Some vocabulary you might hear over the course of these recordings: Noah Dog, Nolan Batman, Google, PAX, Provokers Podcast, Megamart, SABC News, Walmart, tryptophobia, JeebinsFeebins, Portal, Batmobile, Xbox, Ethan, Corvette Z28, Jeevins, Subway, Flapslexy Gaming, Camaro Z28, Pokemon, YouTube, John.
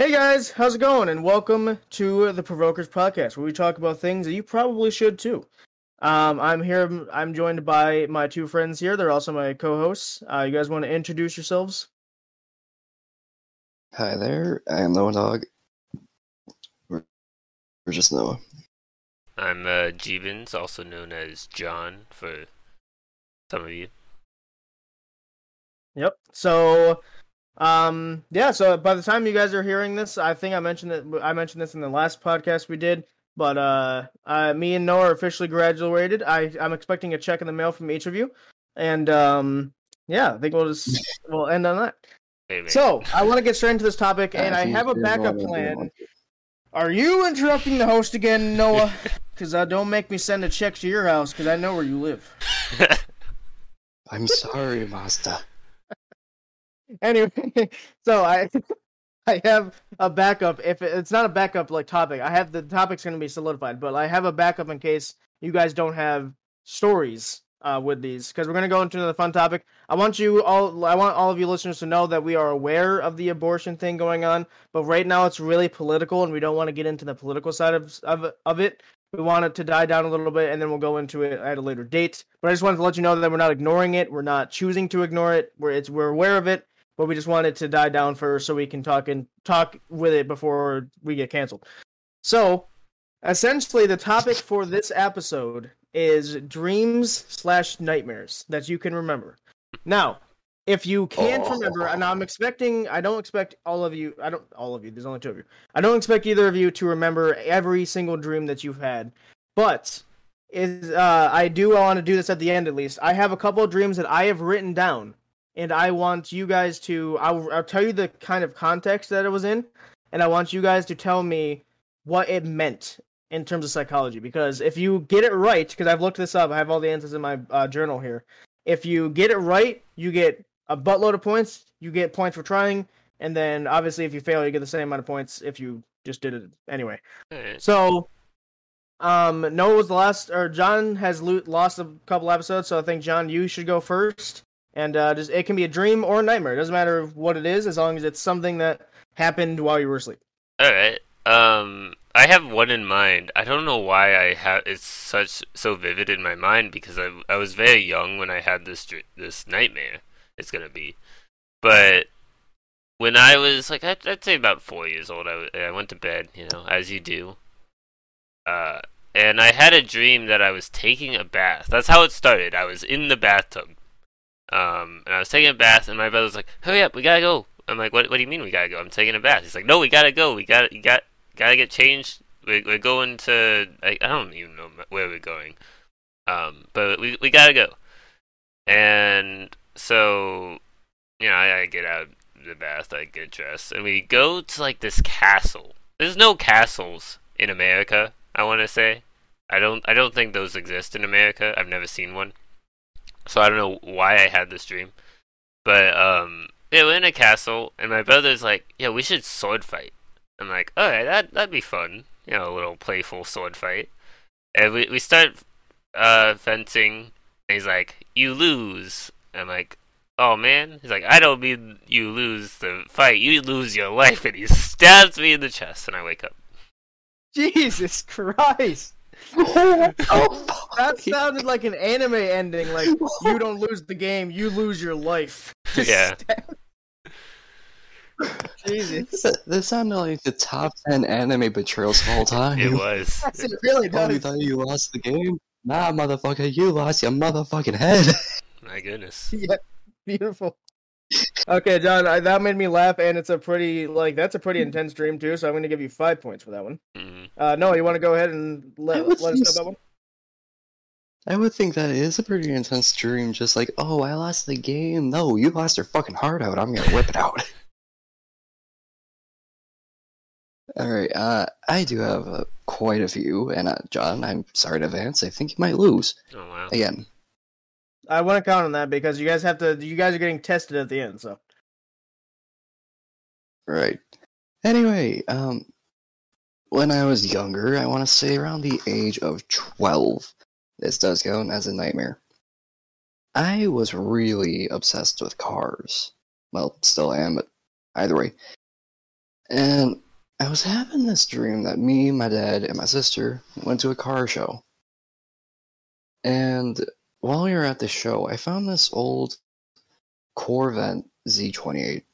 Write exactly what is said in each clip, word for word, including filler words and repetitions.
Hey guys, how's it going? And welcome to the Provokers Podcast, where we talk about things that you probably should too. Um, I'm here. I'm joined by my two friends here. They're also my co-hosts. Uh, you guys want to introduce yourselves? Hi there. I'm Noah Dog. We're, we're just Noah. I'm uh, Jeevins, also known as John for some of you. Yep. So. Um, yeah, so by the time you guys are hearing this, I think I mentioned that I mentioned this in the last podcast we did, but, uh, uh me and Noah are officially graduated. I, I'm expecting a check in the mail from each of you. And, um, yeah, I think we'll just, we'll end on that. Maybe. So I want to get straight into this topic and I have a backup plan. Are you interrupting the host again, Noah? Cause uh, don't make me send a check to your house. Cause I know where you live. I'm sorry, Master. Anyway, so I I have a backup. If it, it's not a backup like topic, I have the topic's going to be solidified, but I have a backup in case you guys don't have stories uh, with these, because we're going to go into another fun topic. I want you all, I want all of you listeners to know that we are aware of the abortion thing going on, but right now it's really political, and we don't want to get into the political side of of of it. We want it to die down a little bit, and then we'll go into it at a later date. But I just wanted to let you know that we're not ignoring it. We're not choosing to ignore it. We're it's we're aware of it. But we just want it to die down first so we can talk and talk with it before we get canceled. So, essentially, the topic for this episode is dreams slash nightmares that you can remember. Now, if you can't oh. remember, and I'm expecting, I don't expect all of you, I don't, all of you, there's only two of you. I don't expect either of you to remember every single dream that you've had. But, is uh, I do want to do this at the end at least. I have a couple of dreams that I have written down. And I want you guys to, I'll, I'll tell you the kind of context that it was in, and I want you guys to tell me what it meant in terms of psychology. Because if you get it right, because I've looked this up, I have all the answers in my uh, journal here. If you get it right, you get a buttload of points, you get points for trying, and then obviously if you fail, you get the same amount of points if you just did it anyway. So, um, Noah was the last, or John has lost a couple episodes, so I think, John, you should go first. And uh, just, it can be a dream or a nightmare. It doesn't matter what it is, as long as it's something that happened while you were asleep. All right. Um, I have one in mind. I don't know why I have it's such so vivid in my mind because I I was very young when I had this this nightmare. It's gonna be, but when I was like I'd, I'd say about four years old, I, was, I went to bed, you know, as you do. Uh, and I had a dream that I was taking a bath. That's how it started. I was in the bathtub. Um, and I was taking a bath, and my brother was like, "Hurry up, we gotta go." I'm like, "What? What do you mean we gotta go? I'm taking a bath." He's like, "No, we gotta go. We gotta, you got, gotta get changed. We're, we're going to, I, I don't even know where we're going, um, but we we gotta go." And so, you know, I, I get out of the bath, I get dressed, and we go to like this castle. There's no castles in America. I want to say, I don't, I don't think those exist in America. I've never seen one. So I don't know why I had this dream. But, um, yeah, we're in a castle, and my brother's like, yeah, we should sword fight. I'm like, alright, that, that'd be fun. You know, a little playful sword fight. And we, we start, uh, fencing, and he's like, you lose. I'm like, oh, man. He's like, I don't mean you lose the fight, you lose your life. And he stabs me in the chest, and I wake up. Jesus Christ! Oh, that sounded like an anime ending, like, you don't lose the game, you lose your life. Yeah. Jesus. This sounded like the top ten anime betrayals of all time. It was. Yes, it really does. Oh, you thought you lost the game? Nah, motherfucker, you lost your motherfucking head. My goodness. Yeah, beautiful. Okay, John, I, that made me laugh, and it's a pretty, like, that's a pretty intense dream, too, so I'm going to give you five points for that one. Mm-hmm. Uh, Noah, you want to go ahead and let, let us know about that one? I would think that is a pretty intense dream, just like, oh, I lost the game. No, you lost your fucking heart out. I'm going to whip it out. Alright, uh, I do have uh, quite a few, and, uh, John, I'm sorry in advance, I think you might lose. Oh, wow. Again. I want to count on that because you guys have to. You guys are getting tested at the end, so. Right. Anyway, um, when I was younger, I want to say around the age of twelve, this does count as a nightmare. I was really obsessed with cars. Well, still am, but either way. And I was having this dream that me, my dad, and my sister went to a car show. And while we were at the show, I found this old Corvette Z twenty-eight.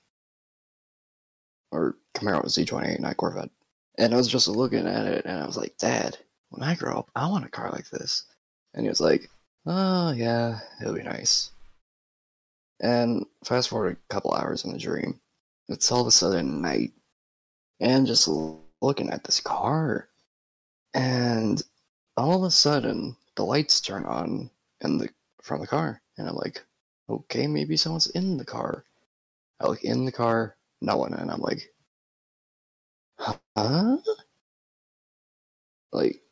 Or Camaro Z twenty-eight, not Corvette. And I was just looking at it, and I was like, Dad, when I grow up, I want a car like this. And he was like, oh, yeah, it'll be nice. And fast forward a couple hours in the dream, it's all of a sudden night. And just looking at this car. And all of a sudden, the lights turn on in the from the car. And I'm like, okay, maybe someone's in the car. I look in the car, no one. And I'm like, huh? Like,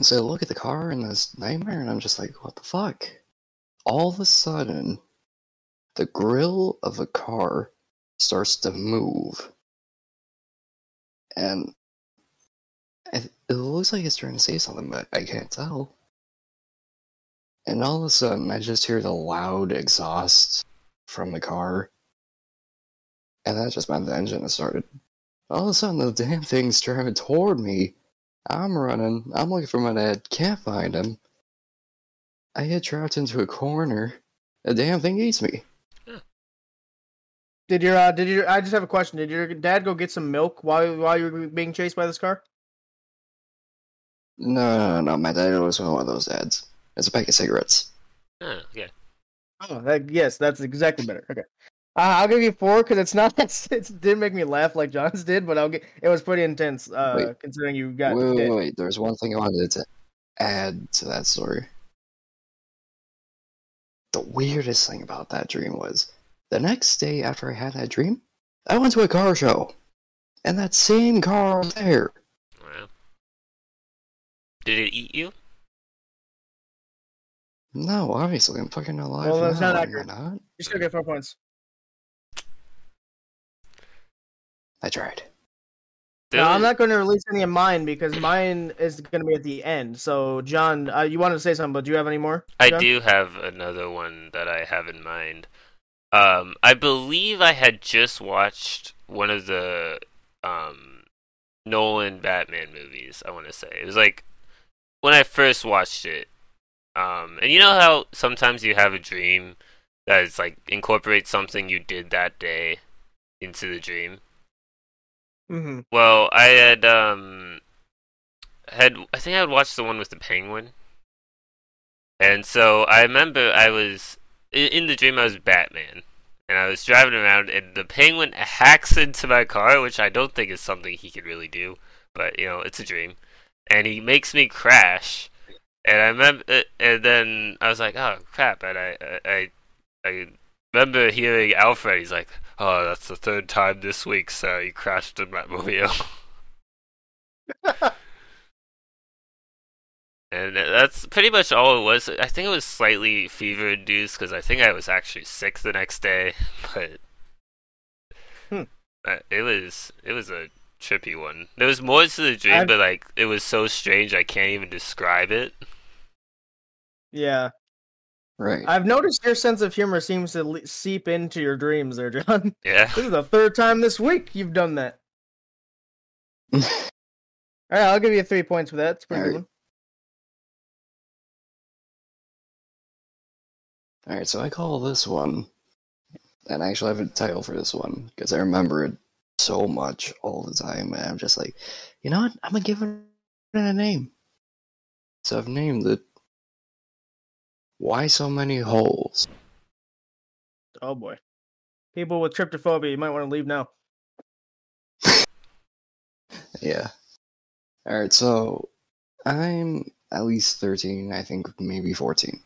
so I look at the car in this nightmare, and I'm just like, what the fuck? All of a sudden, the grill of a car starts to move. And it looks like it's trying to say something, but I can't tell. And all of a sudden, I just hear the loud exhaust from the car. And that just meant the engine has started. All of a sudden, the damn thing's driving toward me. I'm running. I'm looking for my dad. Can't find him. I get trapped into a corner. The damn thing eats me. Did your uh, did your? I just have a question. Did your dad go get some milk while while you were being chased by this car? No, no, no. no. My dad was one of those dads. It's a pack of cigarettes. Oh, yeah. Oh, that, yes, that's exactly better. Okay, uh, I'll give you four because it's not. It's, it didn't make me laugh like John's did, but I'll get. It was pretty intense. Uh, wait, considering you got. Wait, wait, wait. There's one thing I wanted to add to that story. The weirdest thing about that dream was, the next day after I had that dream, I went to a car show. And that same car was there. Wow. Did it eat you? No, obviously. I'm fucking alive. Well, that's now, not accurate. Not. You still get four points. I tried. No, I'm not going to release any of mine because mine is going to be at the end. So, John, uh, you wanted to say something, but do you have any more? John? I do have another one that I have in mind. Um, I believe I had just watched one of the um, Nolan Batman movies, I want to say. It was like when I first watched it. Um, and you know how sometimes you have a dream that is like incorporates something you did that day into the dream? Mm-hmm. Well, I had, um, had, I think I had watched the one with the penguin. And so I remember I was... in the dream, I was Batman, and I was driving around, and the penguin hacks into my car, which I don't think is something he could really do, but, you know, it's a dream, and he makes me crash, and I remember, and then I was like, oh, crap, and I, I, I remember hearing Alfred, he's like, oh, that's the third time this week, so he crashed in Batmobile. And that's pretty much all it was. I think it was slightly fever-induced, because I think I was actually sick the next day. But hmm. it was it was a trippy one. There was more to the dream, I've... but like it was so strange I can't even describe it. Yeah. Right. I've noticed your sense of humor seems to le- seep into your dreams there, John. Yeah. This is the third time this week you've done that. All right, I'll give you three points for that. It's a pretty all good right. one. Alright, so I call this one, and I actually have a title for this one, because I remember it so much all the time, and I'm just like, you know what, I'm going to give it a name. So I've named it, Why So Many Holes? Oh boy. People with tryptophobia, you might want to leave now. Yeah. Alright, so I'm at least thirteen, I think maybe fourteen.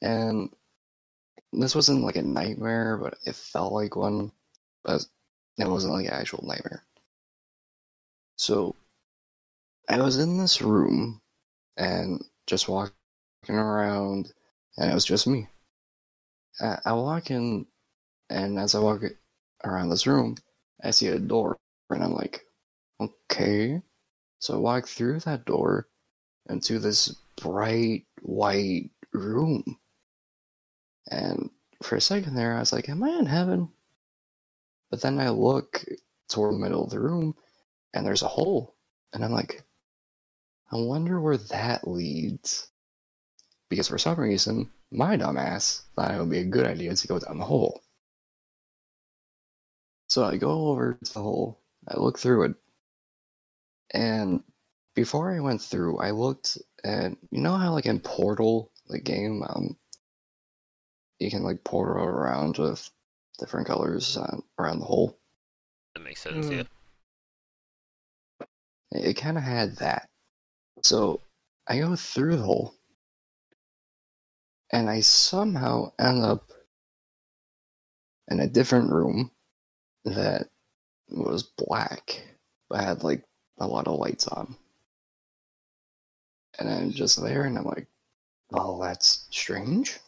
And this wasn't like a nightmare, but it felt like one. But it wasn't like an actual nightmare. So, I was in this room, and just walking around, and it was just me. I, I walk in, and as I walk around this room, I see a door, and I'm like, okay. So I walk through that door, into this bright, white room. And for a second there, I was like, am I in heaven? But then I look toward the middle of the room, and there's a hole. And I'm like, I wonder where that leads. Because for some reason, my dumbass thought it would be a good idea to go down the hole. So I go over to the hole, I look through it, and before I went through, I looked at, you know how like in Portal, the game, um, you can like portal around with different colors on, around the hole? That makes sense, mm. yeah. It kind of had that. So I go through the hole, and I somehow end up in a different room that was black, but had like a lot of lights on. And I'm just there, and I'm like, well, that's strange.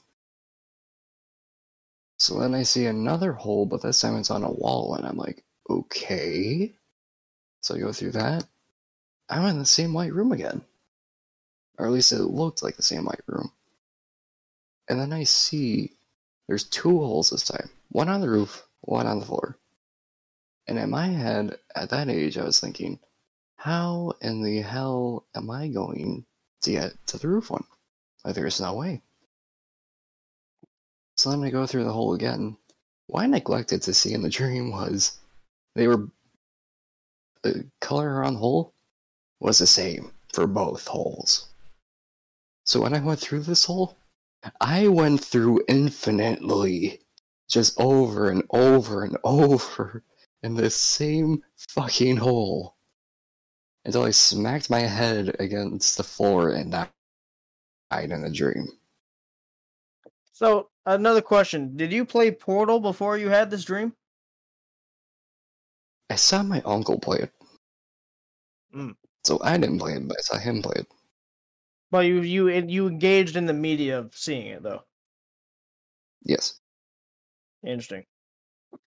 So then I see another hole, but this time it's on a wall, and I'm like, okay. So I go through that. I'm in the same white room again. Or at least it looked like the same white room. And then I see there's two holes this time. One on the roof, one on the floor. And in my head, at that age, I was thinking, how in the hell am I going to get to the roof one? Like, there's no way. So then I go through the hole again. What I neglected to see in the dream was they were... the color around the hole was the same for both holes. So when I went through this hole, I went through infinitely, just over and over and over in the same fucking hole, until I smacked my head against the floor and died in a dream. So, another question. Did you play Portal before you had this dream? I saw my uncle play it. Mm. So I didn't play it, but I saw him play it. Well, you you you engaged in the media of seeing it, though. Yes. Interesting.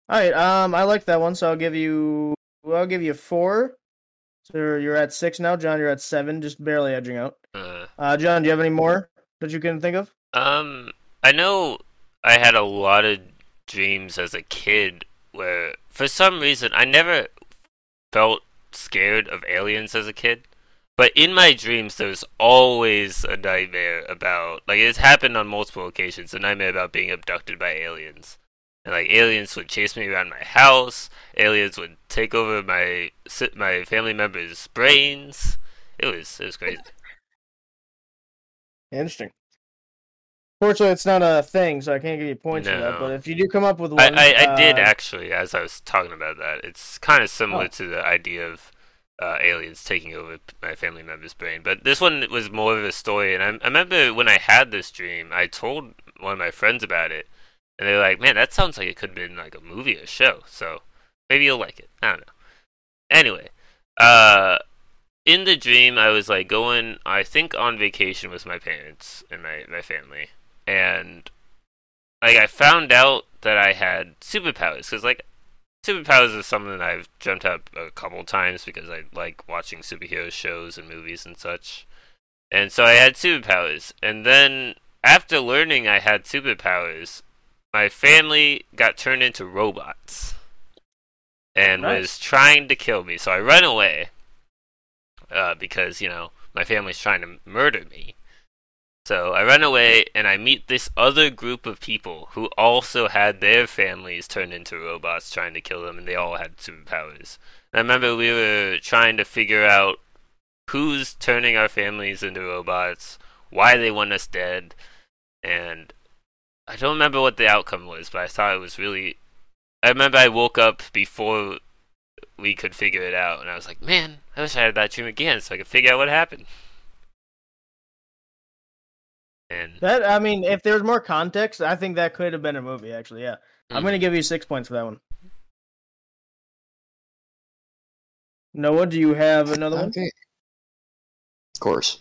All right. Um, I like that one, so I'll give you. Well, I'll give you four. So you're at six now, John. You're at seven, just barely edging out. Uh, uh John, do you have any more that you can think of? Um, I know I had a lot of dreams as a kid where, for some reason, I never felt scared of aliens as a kid. But in my dreams, there's always a nightmare about... Like, it's happened on multiple occasions. A nightmare about being abducted by aliens. And, like, aliens would chase me around my house. Aliens would take over my my family members' brains. It was, it was crazy. Interesting. Fortunately, it's not a thing, so I can't give you points no. for that. But if you do come up with one... I, I, uh... I did, actually, as I was talking about that. It's kind of similar oh. to the idea of... Uh, aliens taking over my family member's brain, but this one was more of a story. And I, I remember when I had this dream, I told one of my friends about it, and they were like, "Man, that sounds like it could have been like a movie or show. So maybe you'll like it." I don't know. Anyway, uh, in the dream, I was like going, I think, on vacation with my parents and my my family, and like I found out that I had superpowers because like. Superpowers is something that I've dreamt up a couple times because I like watching superhero shows and movies and such. And so I had superpowers. And then after learning I had superpowers, my family got turned into robots and nice. was trying to kill me. So I ran away uh, because, you know, my family's trying to murder me. So I run away, and I meet this other group of people who also had their families turned into robots trying to kill them, and they all had superpowers. And I remember we were trying to figure out who's turning our families into robots, why they want us dead, and I don't remember what the outcome was, but I thought it was really... I remember I woke up before we could figure it out, and I was like, man, I wish I had that dream again so I could figure out what happened. That I mean, if there's more context, I think that could have been a movie, actually, yeah. Mm-hmm. I'm going to give you six points for that one. Noah, do you have another okay. one? Of course.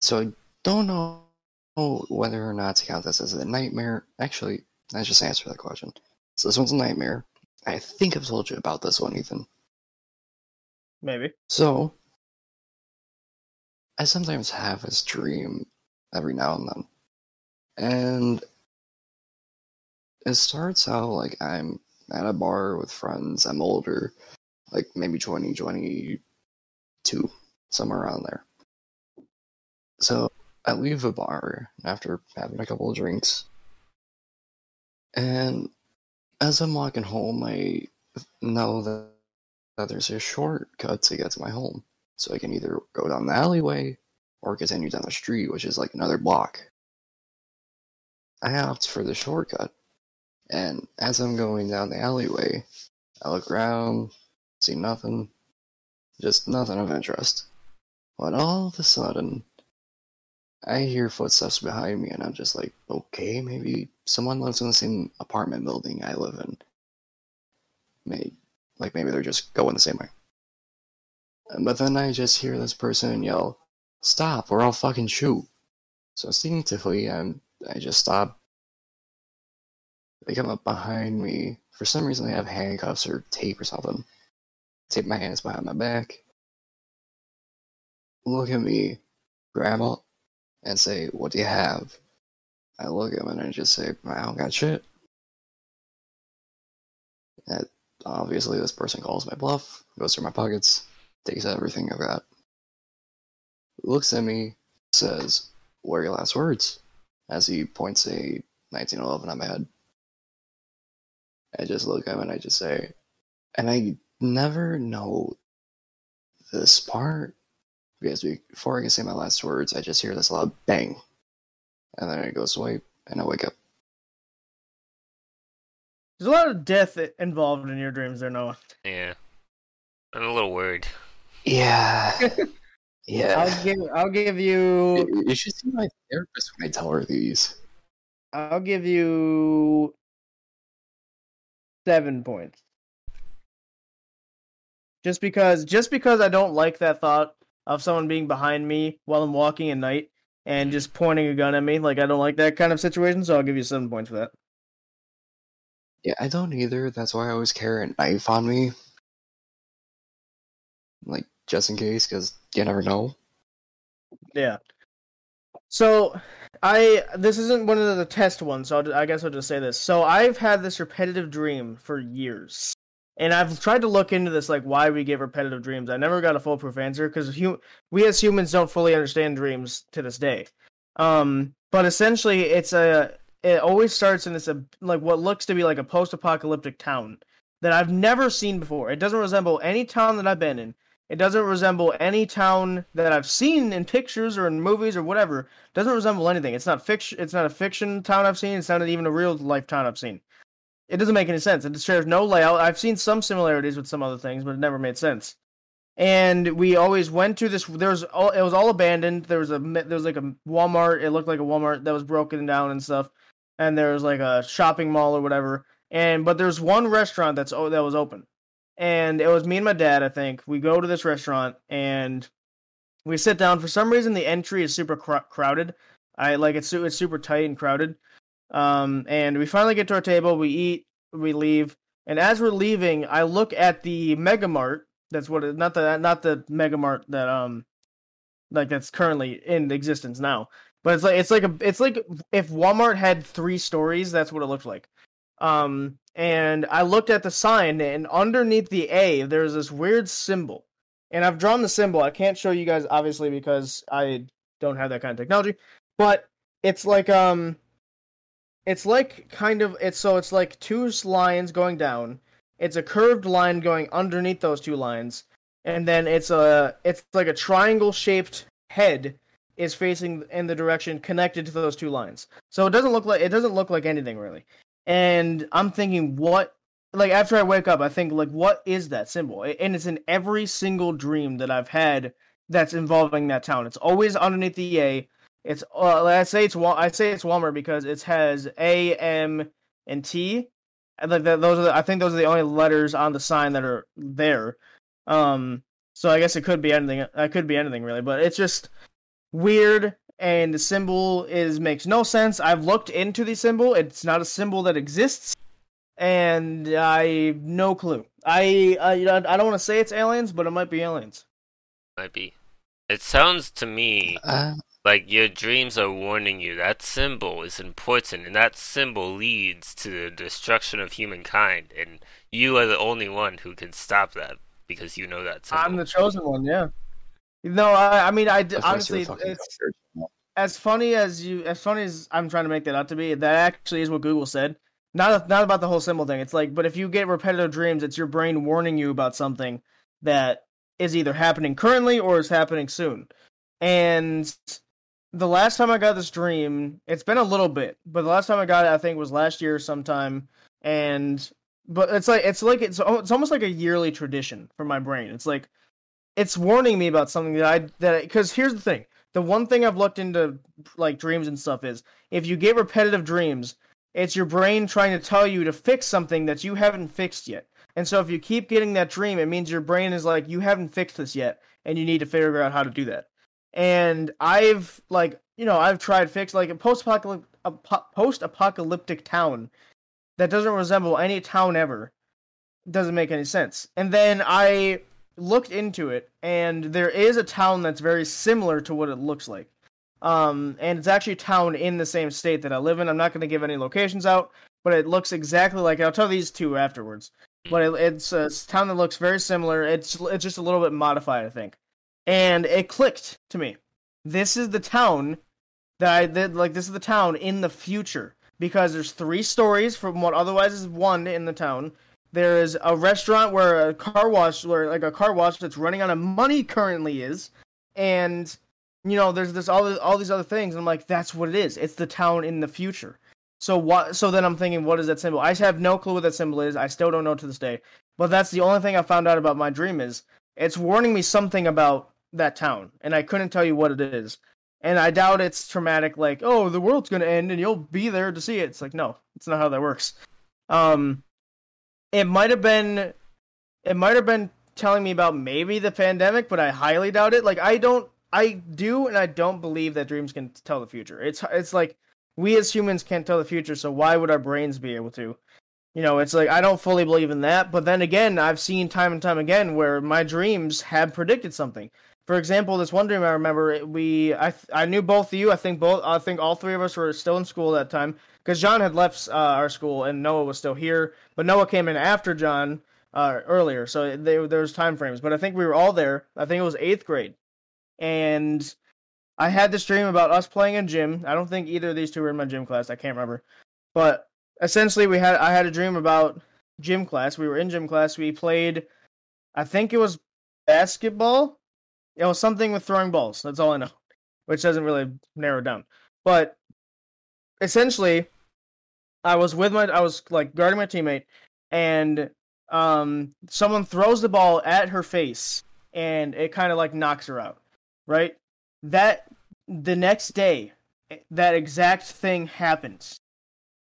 So I don't know whether or not to count this as a nightmare. Actually, let's just answer that question. So this one's a nightmare. I think I've told you about this one, Ethan. Maybe. So, I sometimes have this dream every now and then. And it starts out like I'm at a bar with friends, I'm older, like maybe twenty twenty-two, somewhere around there. So I leave the bar after having a couple of drinks, and as I'm walking home, I know that, that there's a shortcut to get to my home, so I can either go down the alleyway or continue down the street, which is like another block. I opt for the shortcut, and as I'm going down the alleyway, I look around, see nothing, just nothing of interest. But all of a sudden, I hear footsteps behind me, and I'm just like, okay, maybe someone lives in the same apartment building I live in. Maybe, like, maybe they're just going the same way. But then I just hear this person yell, "Stop, or I'll fucking shoot!" So instinctively, I'm I just stop. They come up behind me. For some reason, they have handcuffs or tape or something. Tape my hands behind my back. Look at me, grab up, and say, "What do you have?" I look at them and I just say, "I don't got shit." And obviously, this person calls my bluff, goes through my pockets, takes out everything I've got, looks at me, says, "What are your last words?" as he points a nineteen eleven on my head. I just look at him and I just say, and I never know this part, because before I can say my last words, I just hear this loud bang, and then it goes away, and I wake up. There's a lot of death involved in your dreams there, Noah. Yeah. I'm a little worried. Yeah. Yeah. I'll give, I'll give you... You should see my therapist when I tell her these. I'll give you... Seven points. Just because, just because I don't like that thought of someone being behind me while I'm walking at night and just pointing a gun at me. Like, I don't like that kind of situation, so I'll give you seven points for that. Yeah, I don't either. That's why I always carry a knife on me. Like, just in case, because you never know. Yeah. So, I this isn't one of the test ones, so I'll, I guess I'll just say this. So, I've had this repetitive dream for years. And I've tried to look into this, like, why we get repetitive dreams. I never got a foolproof answer, because hum- we as humans don't fully understand dreams to this day. Um, but essentially, it's a... It always starts in this, like, what looks to be like a post-apocalyptic town that I've never seen before. It doesn't resemble any town that I've been in. It doesn't resemble any town that I've seen in pictures or in movies or whatever. It doesn't resemble anything. It's not fiction. It's not a fiction town I've seen. It's not even a real-life town I've seen. It doesn't make any sense. It shares no layout. I've seen some similarities with some other things, but it never made sense. And we always went to this. There was all, it was all abandoned. There was a there was like a Walmart. It looked like a Walmart that was broken down and stuff. And there was like a shopping mall or whatever. And but there's one restaurant that's oh, that was open. And it was me and my dad, I think. We go to this restaurant and we sit down. For some reason, the entry is super cr- crowded. I like it's it's super tight and crowded. Um, and we finally get to our table. We eat. We leave. And as we're leaving, I look at the Megamart. That's what it, not the not the Megamart that um like that's currently in existence now. But it's like it's like a it's like if Walmart had three stories, that's what it looked like. Um, and I looked at the sign, and underneath the A, there's this weird symbol. And I've drawn the symbol. I can't show you guys obviously because I don't have that kind of technology. But it's like um, it's like kind of it's so it's like two lines going down. It's a curved line going underneath those two lines, and then it's a it's like a triangle shaped head is facing in the direction connected to those two lines. So it doesn't look like it doesn't look like anything really. And I'm thinking, what, like after I wake up, I think like, what is that symbol? And it's in every single dream that I've had that's involving that town. It's always underneath the A. It's uh, I say it's I say it's Walmart because it has A, M, and T. And like that, those are the, I think those are the only letters on the sign that are there. Um, so I guess it could be anything. It could be anything really, but it's just weird, and the symbol is makes no sense. I've looked into the symbol. It's not a symbol that exists, and I no clue. I I, I don't want to say it's aliens, but it might be aliens. Might be. It sounds to me uh, like your dreams are warning you. That symbol is important, and that symbol leads to the destruction of humankind, and you are the only one who can stop that because you know that symbol. I'm the chosen one, yeah. No, I, I mean, I That's honestly, it's as funny as you, as funny as I'm trying to make that out to be. That actually is what Google said. Not, not about the whole symbol thing. It's like, but if you get repetitive dreams, it's your brain warning you about something that is either happening currently or is happening soon. And the last time I got this dream, it's been a little bit, but the last time I got it, I think was last year sometime. And but it's like it's like it's it's almost like a yearly tradition for my brain. It's like. It's warning me about something that I that because here's the thing. The one thing I've looked into, like dreams and stuff, is if you get repetitive dreams, it's your brain trying to tell you to fix something that you haven't fixed yet. And so if you keep getting that dream, it means your brain is like, you haven't fixed this yet, and you need to figure out how to do that. And I've like you know I've tried fix like a post-apocalyptic a post-apocalyptic town that doesn't resemble any town ever. It doesn't make any sense. And then I. Looked into it, and there is a town that's very similar to what it looks like. Um, and it's actually a town in the same state that I live in. I'm not going to give any locations out, but it looks exactly like it. I'll tell these two afterwards. But it, it's a town that looks very similar. It's it's just a little bit modified, I think. And it clicked to me. This is the town that I did. Like this is the town in the future, because there's three stories from what otherwise is one in the town. There is a restaurant where a car wash, where like a car wash that's running out of money currently is, and you know there's this all this, all these other things. And I'm like, that's what it is. It's the town in the future. So what? So then I'm thinking, what is that symbol? I have no clue what that symbol is. I still don't know to this day. But that's the only thing I found out about my dream is it's warning me something about that town, and I couldn't tell you what it is. And I doubt it's traumatic, like oh the world's gonna end and you'll be there to see it. It's like no, it's not how that works. Um. It might have been, it might have been telling me about maybe the pandemic, but I highly doubt it. Like I don't, I do, and I don't believe that dreams can tell the future. It's it's like we as humans can't tell the future, so why would our brains be able to? You know, it's like I don't fully believe in that. But then again, I've seen time and time again where my dreams have predicted something. For example, this one dream I remember, we I I knew both of you. I think both I think all three of us were still in school at that time. Because John had left uh, our school and Noah was still here, but Noah came in after John uh, earlier, so they, there was time frames. But I think we were all there. I think it was eighth grade, and I had this dream about us playing in gym. I don't think either of these two were in my gym class. I can't remember, but essentially we had I had a dream about gym class. We were in gym class. We played. I think it was basketball. It was something with throwing balls. That's all I know, which doesn't really narrow down, but. Essentially, I was with my, I was like guarding my teammate, and um, someone throws the ball at her face, and it kind of like knocks her out, right? That the next day, that exact thing happens.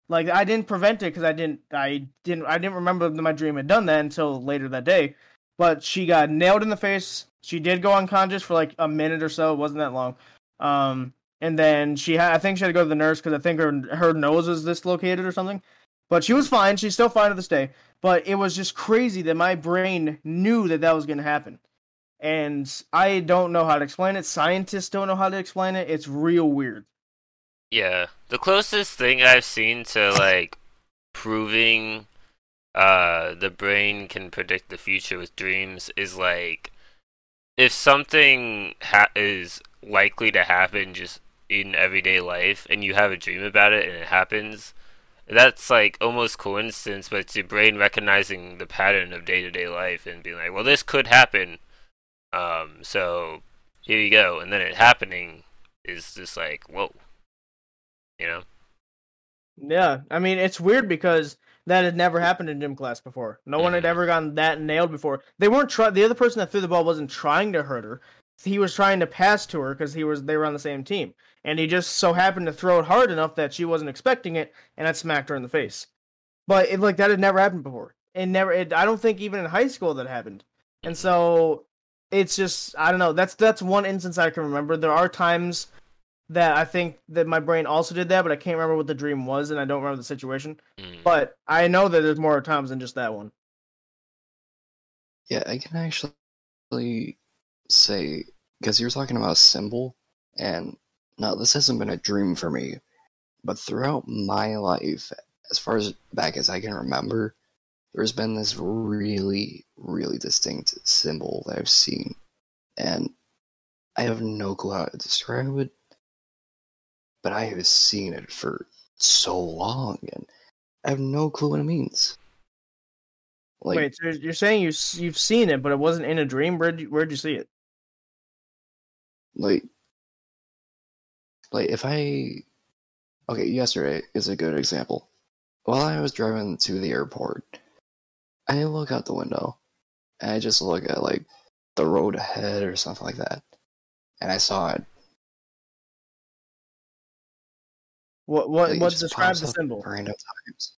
Like I didn't prevent it because I didn't, I didn't, I didn't remember that my dream had done that until later that day. But she got nailed in the face. She did go unconscious for like a minute or so. It wasn't that long. Um. And then she had, I think she had to go to the nurse because I think her her nose was dislocated or something. But she was fine. She's still fine to this day. But it was just crazy that my brain knew that that was going to happen. And I don't know how to explain it. Scientists don't know how to explain it. It's real weird. Yeah. The closest thing I've seen to, like, proving uh, the brain can predict the future with dreams is, like, if something ha- is likely to happen just in everyday life and you have a dream about it and it happens, that's like almost coincidence, but it's your brain recognizing the pattern of day-to-day life and being like, well, this could happen, um so here you go. And then it happening is just like, whoa, you know? Yeah, I mean, it's weird because that had never happened in gym class before. No mm-hmm. one had ever gotten that nailed before. They weren't try- the other person that threw the ball wasn't trying to hurt her. He was trying to pass to her because he was they were on the same team, and he just so happened to throw it hard enough that she wasn't expecting it, and that smacked her in the face. But it, like that had never happened before. It never. It, I don't think even in high school that happened. And so it's just I don't know. That's that's one instance I can remember. There are times that I think that my brain also did that, but I can't remember what the dream was, and I don't remember the situation. But I know that there's more times than just that one. Yeah, I can actually. Say, because you're talking about a symbol, and now this hasn't been a dream for me, but throughout my life, as far as back as I can remember, there's been this really, really distinct symbol that I've seen, and I have no clue how to describe it, but I have seen it for so long, and I have no clue what it means. Like, wait, so you're saying you, you've seen it, but it wasn't in a dream? Where'd you, where'd you see it? Like, like if I... Okay, yesterday is a good example. While I was driving to the airport, I look out the window, and I just look at, like, the road ahead or something like that, and I saw it. What what like, what describes the symbol? Random times.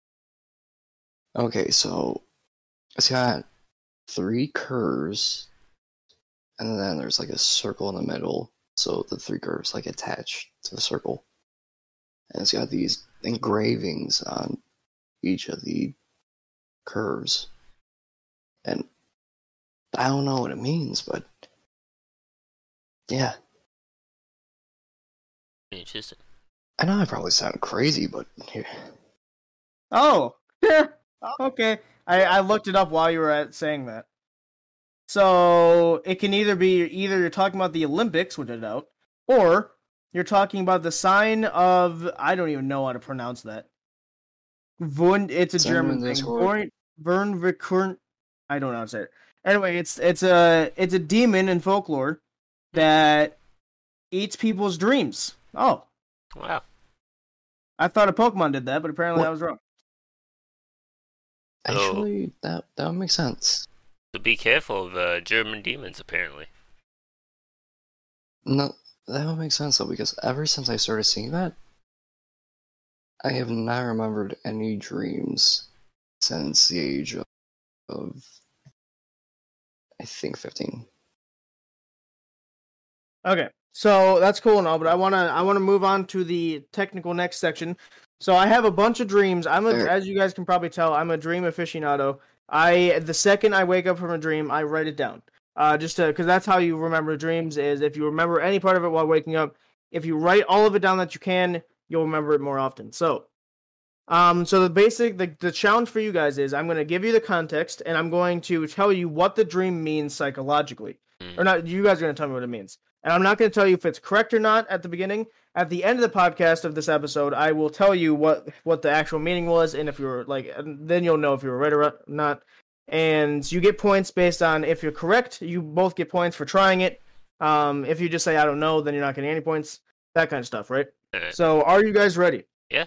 Okay, so it's got three curves, and then there's like a circle in the middle, so the three curves like attach to the circle. And it's got these engravings on each of the curves. And I don't know what it means, but yeah. Interesting. I know I probably sound crazy, but here. Oh, yeah. Okay. I, I looked it up while you were at saying that. So it can either be either you're talking about the Olympics, which I doubt, or you're talking about the sign of, I don't even know how to pronounce that. Wund, it's a sign German thing. Wernwirkung. I don't know how to say it. Anyway, it's it's a it's a demon in folklore that eats people's dreams. Oh. Wow. I thought a Pokemon did that, but apparently what? I was wrong. Actually, that that would make sense. So be careful of uh, German demons, apparently. No, that would make sense, though, because ever since I started seeing that, I have not remembered any dreams since the age of, of I think, fifteen. Okay. So that's cool and all, but I wanna I wanna move on to the technical next section. So I have a bunch of dreams. I'm a, as you guys can probably tell, I'm a dream aficionado. I the second I wake up from a dream, I write it down. Uh, just because that's how you remember dreams is if you remember any part of it while waking up. If you write all of it down that you can, you'll remember it more often. So, um, so the basic the, the challenge for you guys is I'm gonna give you the context and I'm going to tell you what the dream means psychologically. Or not? You guys are gonna tell me what it means. And I'm not going to tell you if it's correct or not at the beginning. At the end of the podcast of this episode, I will tell you what, what the actual meaning was, and if you were like, then you'll know if you were right or not. And you get points based on if you're correct. You both get points for trying it. Um, if you just say I don't know, then you're not getting any points. That kind of stuff, right? Uh, so, are you guys ready? Yeah.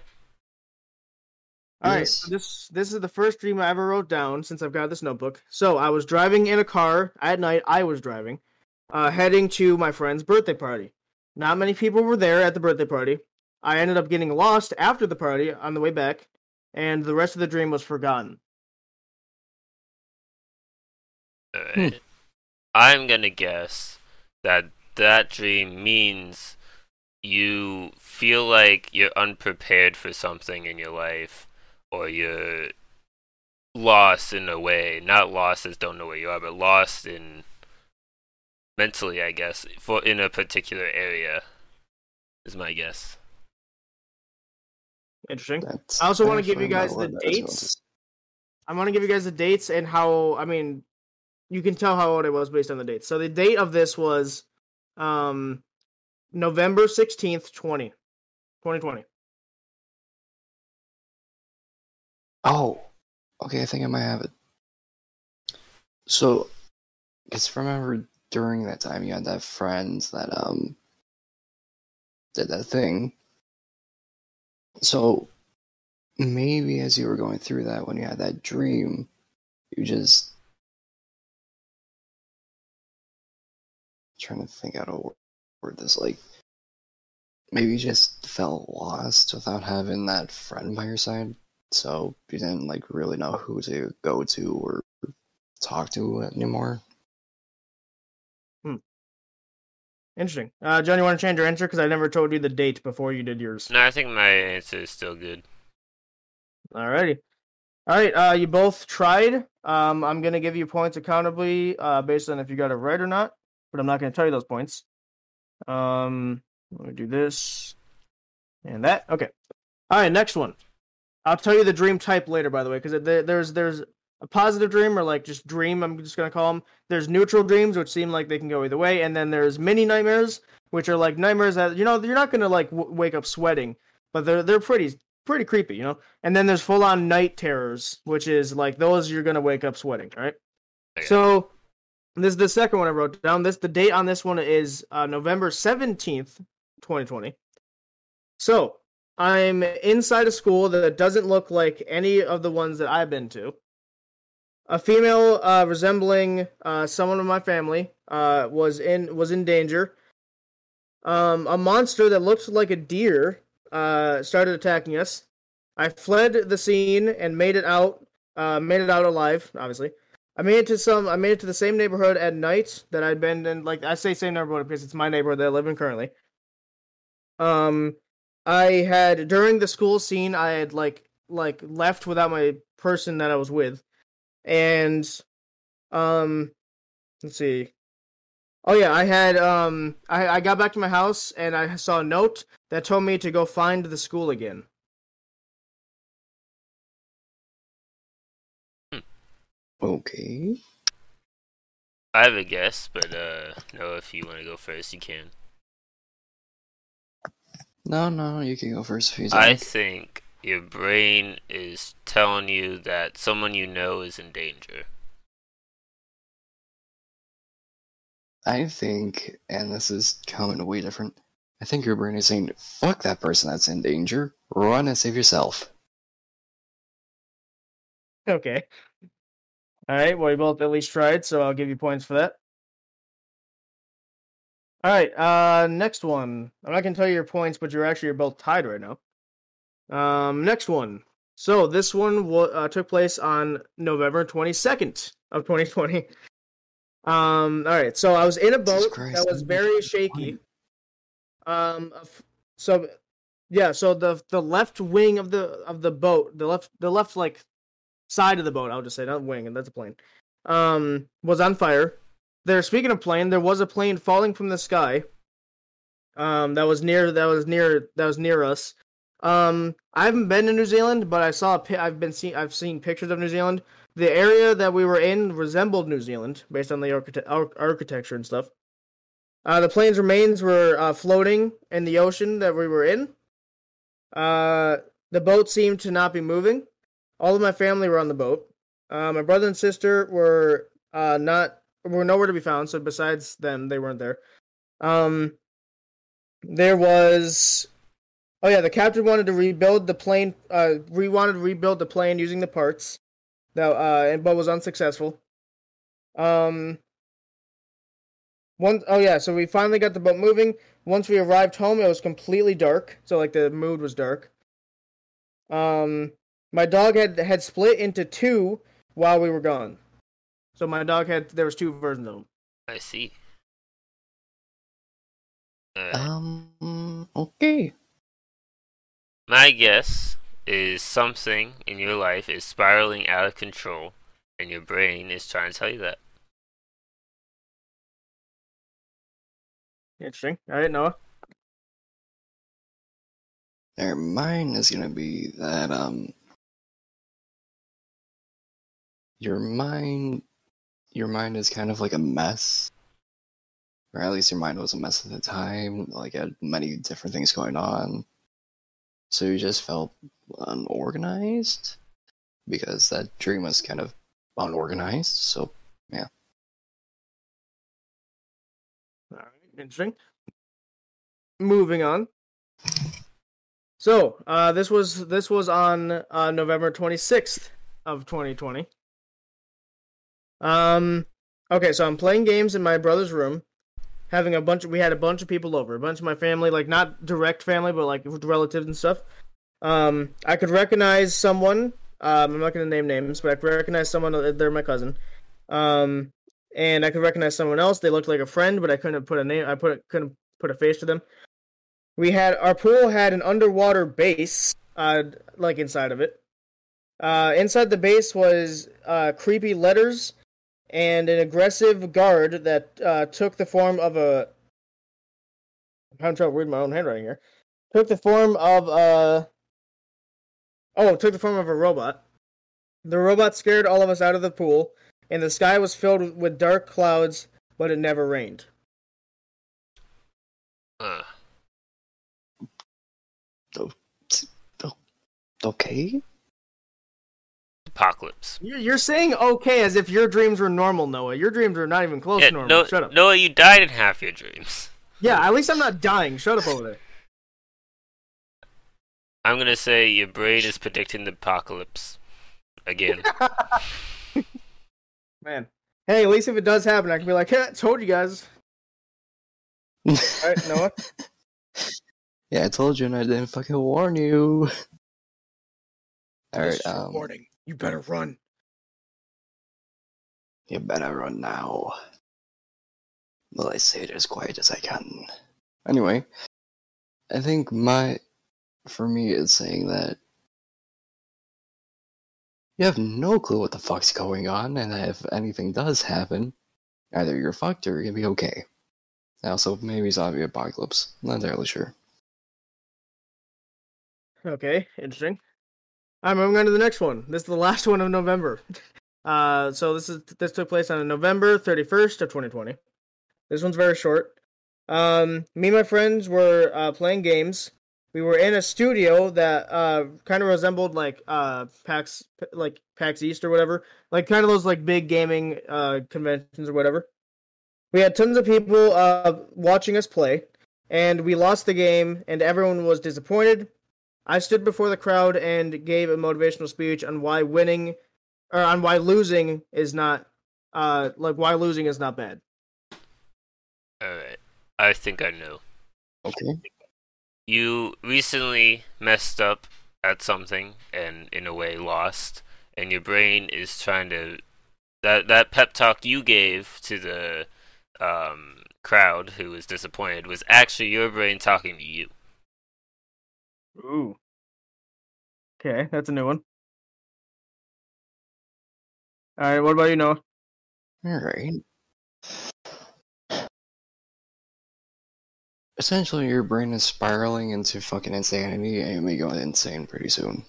All yes. right. So this this is the first dream I ever wrote down since I've got this notebook. So I was driving in a car at night. I was driving. Uh, heading to my friend's birthday party. Not many people were there at the birthday party. I ended up getting lost after the party on the way back, and the rest of the dream was forgotten. All right. Hmm. I'm gonna guess that that dream means you feel like you're unprepared for something in your life, or you're lost in a way. Not lost as don't know where you are, but lost in... mentally, I guess, for in a particular area, is my guess. Interesting. That's I also want to give you guys the dates. I want to give you guys the dates and how, I mean, you can tell how old I was based on the dates. So the date of this was um, November sixteenth, twenty twenty. Oh, okay, I think I might have it. So, it's remembered... during that time, you had that friend that um did that thing. So maybe as you were going through that, when you had that dream, you just I'm trying to think out a word this like maybe you just felt lost without having that friend by your side, so you didn't like really know who to go to or talk to anymore. Interesting. Uh, John, you want to change your answer? Because I never told you the date before you did yours. No, I think my answer is still good. Alrighty. Alright, uh, you both tried. Um, I'm going to give you points accountably uh, based on if you got it right or not, but I'm not going to tell you those points. Um, let me do this and that. Okay. Alright, next one. I'll tell you the dream type later, by the way, because there's there's a positive dream, or like just dream, I'm just going to call them. There's neutral dreams, which seem like they can go either way. And then there's mini nightmares, which are like nightmares that, you know, you're not going to like w- wake up sweating, but they're, they're pretty, pretty creepy, you know? And then there's full on night terrors, which is like those you're going to wake up sweating. Right. Okay. So this is the second one I wrote down. This, the date on this one is uh, November seventeenth, twenty twenty. So I'm inside a school that doesn't look like any of the ones that I've been to. A female uh, resembling uh, someone in my family uh, was in was in danger. Um, a monster that looked like a deer uh, started attacking us. I fled the scene and made it out. Uh, made it out alive, obviously. I made it to some. I made it to the same neighborhood at night that I'd been in. Like I say, same neighborhood because it's my neighborhood that I live in currently. Um, I had during the school scene, I had like like left without my person that I was with. And, um, let's see. Oh yeah, I had, um, I, I got back to my house and I saw a note that told me to go find the school again. Hmm. Okay. I have a guess, but, uh, no, if you want to go first, you can. No, no, you can go first if you like. I think... your brain is telling you that someone you know is in danger. I think, and this is coming way different, I think your brain is saying, fuck that person that's in danger, run and save yourself. Okay. Alright, well, you both at least tried, so I'll give you points for that. Alright, uh, next one. I'm not going to tell you your points, but you're actually you're both tied right now. Um, next one. So this one w- uh, took place on November twenty-second of twenty twenty. Um, all right. So I was in a boat that was very shaky. Um, so yeah. So the the left wing of the of the boat, the left the left like side of the boat, I'll just say, not wing, and that's a plane. Um, was on fire. There. Speaking of plane, there was a plane falling from the sky. Um, that was near. That was near. That was near us. Um, I haven't been to New Zealand, but I saw. A, I've been seen. I've seen pictures of New Zealand. The area that we were in resembled New Zealand based on the archite- ar- architecture and stuff. Uh, the plane's remains were uh, floating in the ocean that we were in. Uh, the boat seemed to not be moving. All of my family were on the boat. Uh, my brother and sister were uh, not were nowhere to be found. So besides them, they weren't there. Um, there was. Oh yeah, the captain wanted to rebuild the plane. Uh, we wanted to rebuild the plane using the parts, that uh, and but was unsuccessful. Um. One. Oh yeah, so we finally got the boat moving. Once we arrived home, it was completely dark. So like the mood was dark. Um, my dog had had split into two while we were gone. So my dog had there was two versions of him. I see. Uh. Um. Okay. My guess is something in your life is spiraling out of control, and your brain is trying to tell you that. Interesting. All right, Noah. There, mine is going to be that, um... Your mind... Your mind is kind of like a mess. Or at least your mind was a mess at the time. Like, it had many different things going on. So you just felt unorganized? Because that dream was kind of unorganized, so, yeah. Alright, interesting. Moving on. So, uh, this was this was on uh, November twenty-sixth of twenty twenty. Um, okay, so I'm playing games in my brother's room. Having a bunch of, we had a bunch of people over, a bunch of my family, like not direct family, but like relatives and stuff. Um, I could recognize someone. Um, I'm not going to name names, but I could recognize someone. They're my cousin. Um, and I could recognize someone else. They looked like a friend, but I couldn't put a name. I put couldn't put a face to them. We had our pool had an underwater base, uh, like inside of it. Uh, inside the base was uh, creepy letters. And an aggressive guard that uh, took the form of a... I'm having trouble reading my own handwriting here. Took the form of a... Oh, took the form of a robot. The robot scared all of us out of the pool, and the sky was filled with dark clouds, but it never rained. Uh. Okay. Apocalypse. You're saying okay as if your dreams were normal, Noah. Your dreams are not even close yeah, to normal. No, Shut up. Noah, you died in half your dreams. Yeah, at least I'm not dying. Shut up over there. I'm going to say your brain is predicting the apocalypse. Again. Man. Hey, at least if it does happen, I can be like, hey, I told you guys. All right, Noah? Yeah, I told you and I didn't fucking warn you. Alright, um... warning. You better run. You better run now. Well, I say it as quiet as I can. Anyway, I think my... For me, it's saying that you have no clue what the fuck's going on, and that if anything does happen, either you're fucked or you'll be okay. Now, so maybe zombie apocalypse. Not entirely sure. Okay, interesting. I'm moving on to the next one. This is the last one of November. Uh, so this is this took place on November thirty-first of twenty twenty. This one's very short. Um, me and my friends were uh, playing games. We were in a studio that uh, kind of resembled like uh, PAX, like PAX East or whatever, like kind of those like big gaming uh, conventions or whatever. We had tons of people uh, watching us play, and we lost the game, and everyone was disappointed. I stood before the crowd and gave a motivational speech on why winning, or on why losing is not, uh, like why losing is not bad. All right, I think I know. Okay. You recently messed up at something and, in a way, lost, and your brain is trying to... That that pep talk you gave to the um, crowd who was disappointed was actually your brain talking to you. Ooh. Okay, that's a new one. Alright, what about you, Noah? Alright. Essentially, your brain is spiraling into fucking insanity, and you may go insane pretty soon.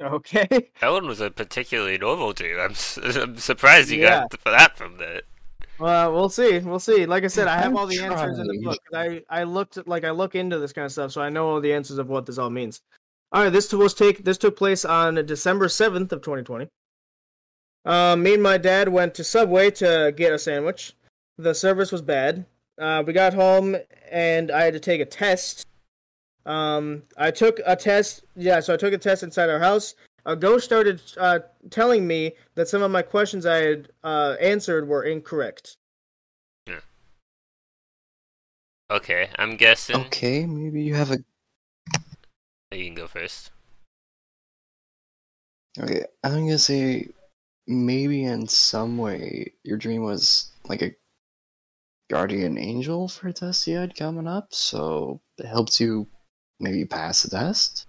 Okay. That one was a particularly normal dude. I'm, su- I'm surprised you yeah. got that from that. Well, uh, we'll see. We'll see. Like I said, I have I'm all the trying. answers in the book. I, I looked at, like I look into this kind of stuff, so I know all the answers of what this all means. All right, this was take this took place on December seventh of twenty twenty. Uh, me and my dad went to Subway to get a sandwich. The service was bad. Uh, we got home, and I had to take a test. Um, I took a test, yeah, so I took a test inside our house. A ghost started uh, telling me that some of my questions I had uh, answered were incorrect. Yeah. Okay, I'm guessing... Okay, maybe you have a... You can go first. Okay, I'm gonna say maybe in some way your dream was like a guardian angel for a test you had coming up, so it helps you maybe pass the test.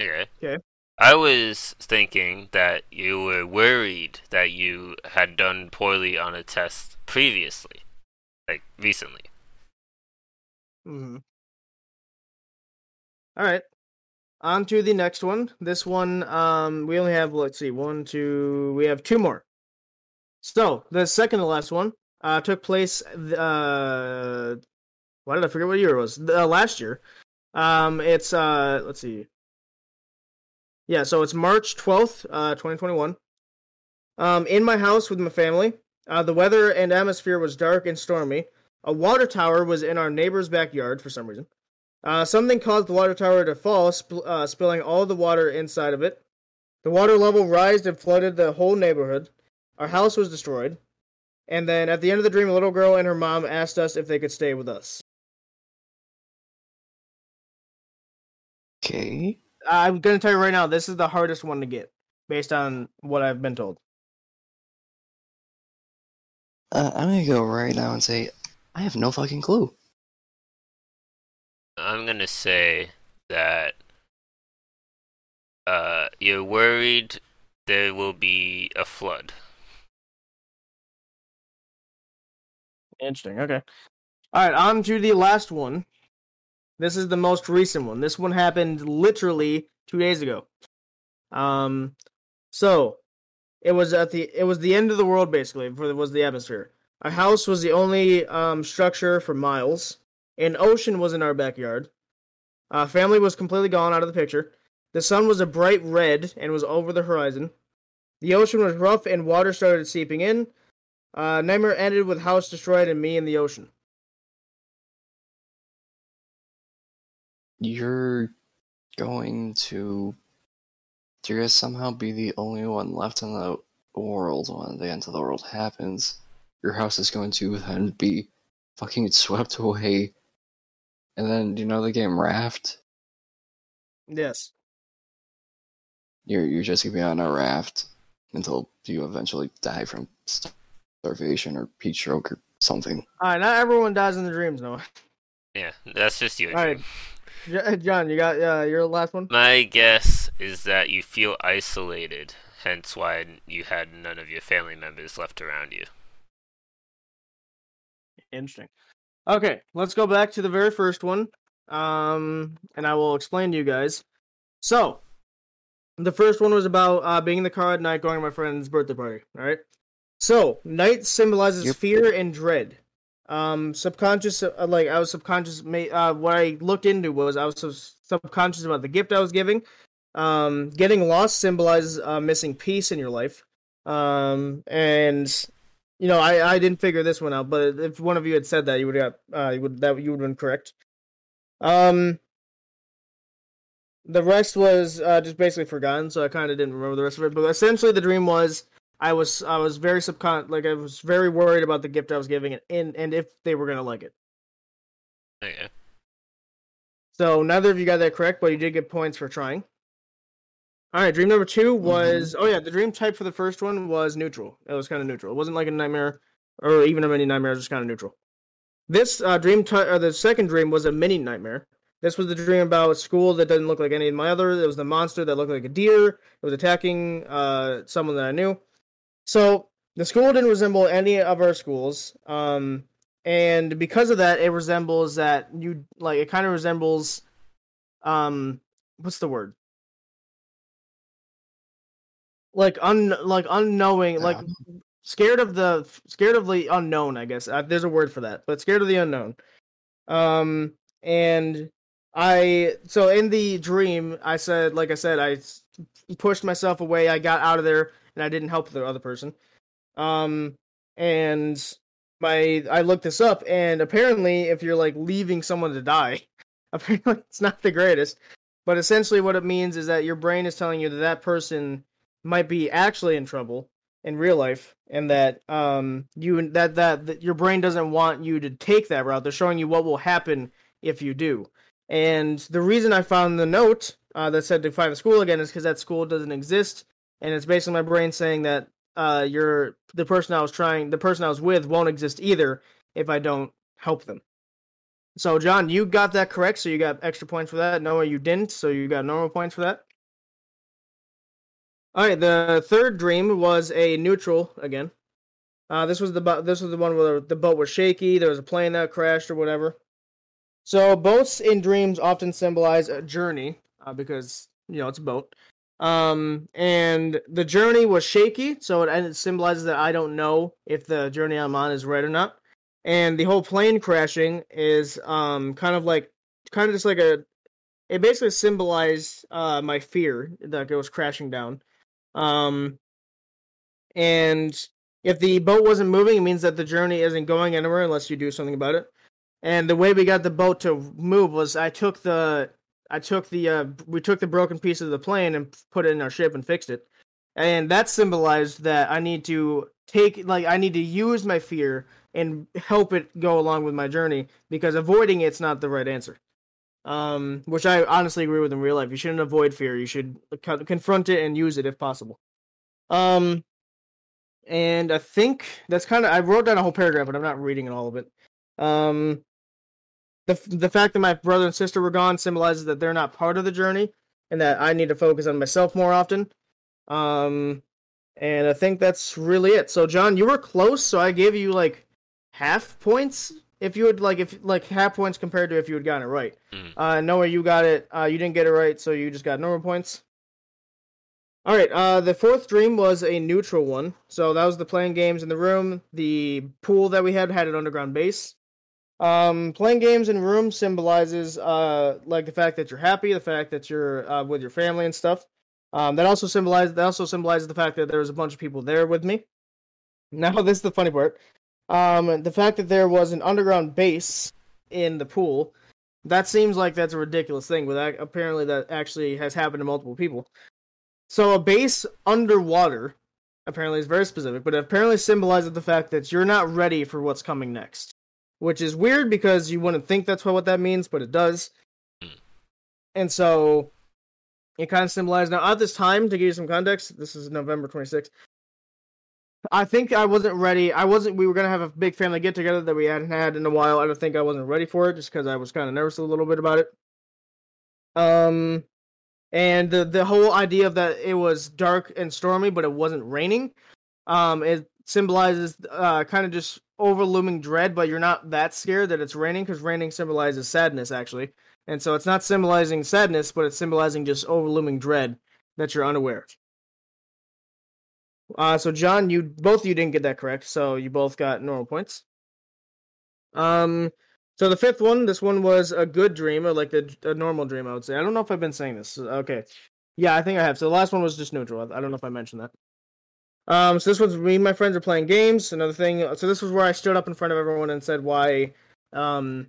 Okay. Okay. I was thinking that you were worried that you had done poorly on a test previously, like recently. Mm-hmm. All right. On to the next one. This one, um, we only have, let's see, one, two, we have two more. So, the second to last one. Uh, took place. Uh, why did I forget what year it was? Uh, last year. Um, it's uh, let's see. Yeah, so it's March twelfth, uh, twenty twenty-one. Um, in my house with my family. Uh, the weather and atmosphere was dark and stormy. A water tower was in our neighbor's backyard for some reason. Uh, something caused the water tower to fall, sp- uh, spilling all the water inside of it. The water level rised and flooded the whole neighborhood. Our house was destroyed. And then at the end of the dream, a little girl and her mom asked us if they could stay with us. Okay. I'm going to tell you right now, this is the hardest one to get, based on what I've been told. Uh, I'm going to go right now and say, I have no fucking clue. I'm going to say that uh, you're worried there will be a flood. Interesting, okay. Alright, on to the last one. This is the most recent one. This one happened literally two days ago. Um, so it was at the it was the end of the world basically. For it was the atmosphere. Our house was the only um structure for miles. An ocean was in our backyard. Uh, family was completely gone out of the picture. The sun was a bright red and was over the horizon. The ocean was rough and water started seeping in. Uh, nightmare ended with house destroyed and me in the ocean. You're going to... You're going to somehow be the only one left in the world when the end of the world happens. Your house is going to then be fucking swept away. And then, do you know the game Raft? Yes. You're, you're just going to be on a raft until you eventually die from starvation or heat stroke or something. Alright, not everyone dies in their dreams, Noah. Yeah, that's just you. Alright, John, you got uh, your last one? My guess is that you feel isolated, hence why you had none of your family members left around you. Interesting. Okay, let's go back to the very first one, um, and I will explain to you guys. So, the first one was about uh, being in the car at night going to my friend's birthday party, all right? So, night symbolizes yep. fear and dread. Um, subconscious, uh, like, I was subconscious, uh, what I looked into was I was sub- subconscious about the gift I was giving. Um, getting lost symbolizes uh, missing peace in your life. Um, and... You know, I, I didn't figure this one out, but if one of you had said that, you would have uh, you would that you would have been correct. Um, the rest was uh, just basically forgotten, so I kind of didn't remember the rest of it. But essentially, the dream was I was I was very subcon like I was very worried about the gift I was giving and and, and if they were gonna like it. Yeah. So neither of you got that correct, but you did get points for trying. All right, dream number two was... Mm-hmm. Oh, yeah, the dream type for the first one was neutral. It was kind of neutral. It wasn't like a nightmare or even a mini nightmare. It was just kind of neutral. This uh, dream type... or the second dream was a mini nightmare. This was the dream about school that didn't look like any of my other. It was the monster that looked like a deer. It was attacking uh, someone that I knew. So, the school didn't resemble any of our schools. Um, and because of that, it resembles that you... Like, it kind of resembles... Um, what's the word? Like un like unknowing yeah. like scared of the scared of the unknown, I guess I, there's a word for that, but scared of the unknown. Um and I so in the dream I said like I said I pushed myself away, I got out of there, and I didn't help the other person. Um and my I looked this up, and apparently if you're like leaving someone to die, apparently it's not the greatest. But essentially what it means is that your brain is telling you that that person might be actually in trouble in real life, and that um you that, that that your brain doesn't want you to take that route. They're showing you what will happen if you do. And the reason I found the note uh, that said to find the school again is because that school doesn't exist, and it's basically my brain saying that uh you're the person I was trying, the person I was with won't exist either if I don't help them. So John, you got that correct, so you got extra points for that. Noah, you didn't, so you got normal points for that. All right, the third dream was a neutral again. Uh, this was the bo- this was the one where the boat was shaky. There was a plane that crashed or whatever. So boats in dreams often symbolize a journey uh, because you know it's a boat. Um, and the journey was shaky, so it, and it symbolizes that I don't know if the journey I'm on is right or not. And the whole plane crashing is um kind of like kind of just like a it basically symbolized uh, my fear that it was crashing down. Um, and if the boat wasn't moving, it means that the journey isn't going anywhere unless you do something about it. And the way we got the boat to move was I took the, I took the, uh, we took the broken piece of the plane and put it in our ship and fixed it. And that symbolized that I need to take, like, I need to use my fear and help it go along with my journey, because avoiding it's not the right answer. Um, which I honestly agree with in real life. You shouldn't avoid fear. You should co- confront it and use it if possible. Um, and I think that's kind of... I wrote down a whole paragraph, but I'm not reading all of it. Um, the the fact that my brother and sister were gone symbolizes that they're not part of the journey and that I need to focus on myself more often. Um, and I think that's really it. So, John, you were close, so I gave you, like, half points if you would like if like half points compared to if you had gotten it right. Mm. Uh, Noah, you got it. Uh, you didn't get it right, so you just got normal points. All right. Uh, the fourth dream was a neutral one, so that was the playing games in the room. The pool that we had had an underground base. Um, playing games in room symbolizes uh like the fact that you're happy, the fact that you're uh, with your family and stuff. Um, that also symbolizes that also symbolizes the fact that there was a bunch of people there with me. Now this is the funny part. Um, the fact that there was an underground base in the pool, that seems like that's a ridiculous thing, but that, apparently that actually has happened to multiple people. So a base underwater apparently is very specific, but it apparently symbolizes the fact that you're not ready for what's coming next, which is weird because you wouldn't think that's what that means, but it does. And so it kind of symbolizes. Now at this time, to give you some context, this is November twenty-sixth. I think I wasn't ready. I wasn't. We were going to have a big family get-together that we hadn't had in a while. I don't think I wasn't ready for it, just because I was kind of nervous a little bit about it. Um, and the the whole idea of that it was dark and stormy, but it wasn't raining. Um, it symbolizes uh kind of just overlooming dread, but you're not that scared that it's raining, because raining symbolizes sadness, actually. And so it's not symbolizing sadness, but it's symbolizing just overlooming dread that you're unaware of. Uh, so John, you both of you didn't get that correct, so you both got normal points. Um, so the fifth one, this one was a good dream, or like the, a normal dream, I would say. I don't know if I've been saying this. Okay, yeah, I think I have. So the last one was just neutral. I don't know if I mentioned that. Um, so this one's me and my friends are playing games. Another thing. So this was where I stood up in front of everyone and said why, um,